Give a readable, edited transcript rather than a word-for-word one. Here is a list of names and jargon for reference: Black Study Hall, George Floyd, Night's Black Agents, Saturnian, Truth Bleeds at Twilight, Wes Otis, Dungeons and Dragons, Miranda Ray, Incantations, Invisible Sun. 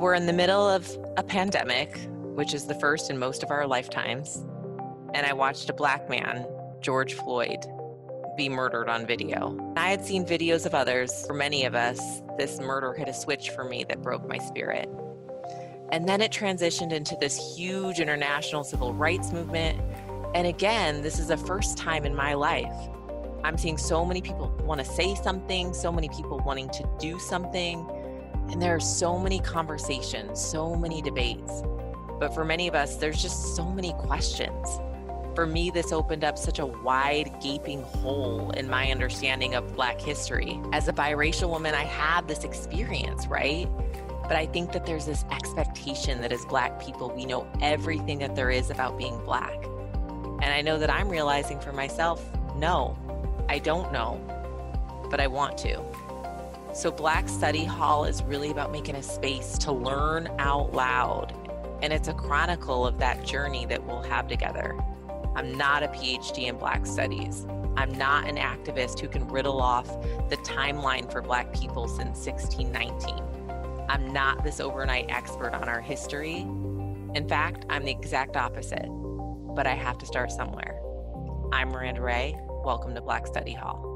We're in the middle of a pandemic, which is the first in most of our lifetimes. And I watched a Black man, George Floyd, be murdered on video. I had seen videos of others. For many of us, this murder hit a switch for me that broke my spirit. And then it transitioned into this huge international civil rights movement. And again, this is the first time in my life. I'm seeing so many people want to say something, so many people wanting to do something. And there are so many conversations, so many debates. But for many of us, there's just so many questions. For me, this opened up such a wide, gaping hole in my understanding of Black history. As a biracial woman, I had this experience, right? But I think that there's this expectation that as Black people, we know everything that there is about being Black. And I know that I'm realizing for myself, no, I don't know, but I want to. So Black Study Hall is really about making a space to learn out loud. And it's a chronicle of that journey that we'll have together. I'm not a PhD in Black Studies. I'm not an activist who can riddle off the timeline for Black people since 1619. I'm not this overnight expert on our history. In fact, I'm the exact opposite. But I have to start somewhere. I'm Miranda Ray. Welcome to Black Study Hall.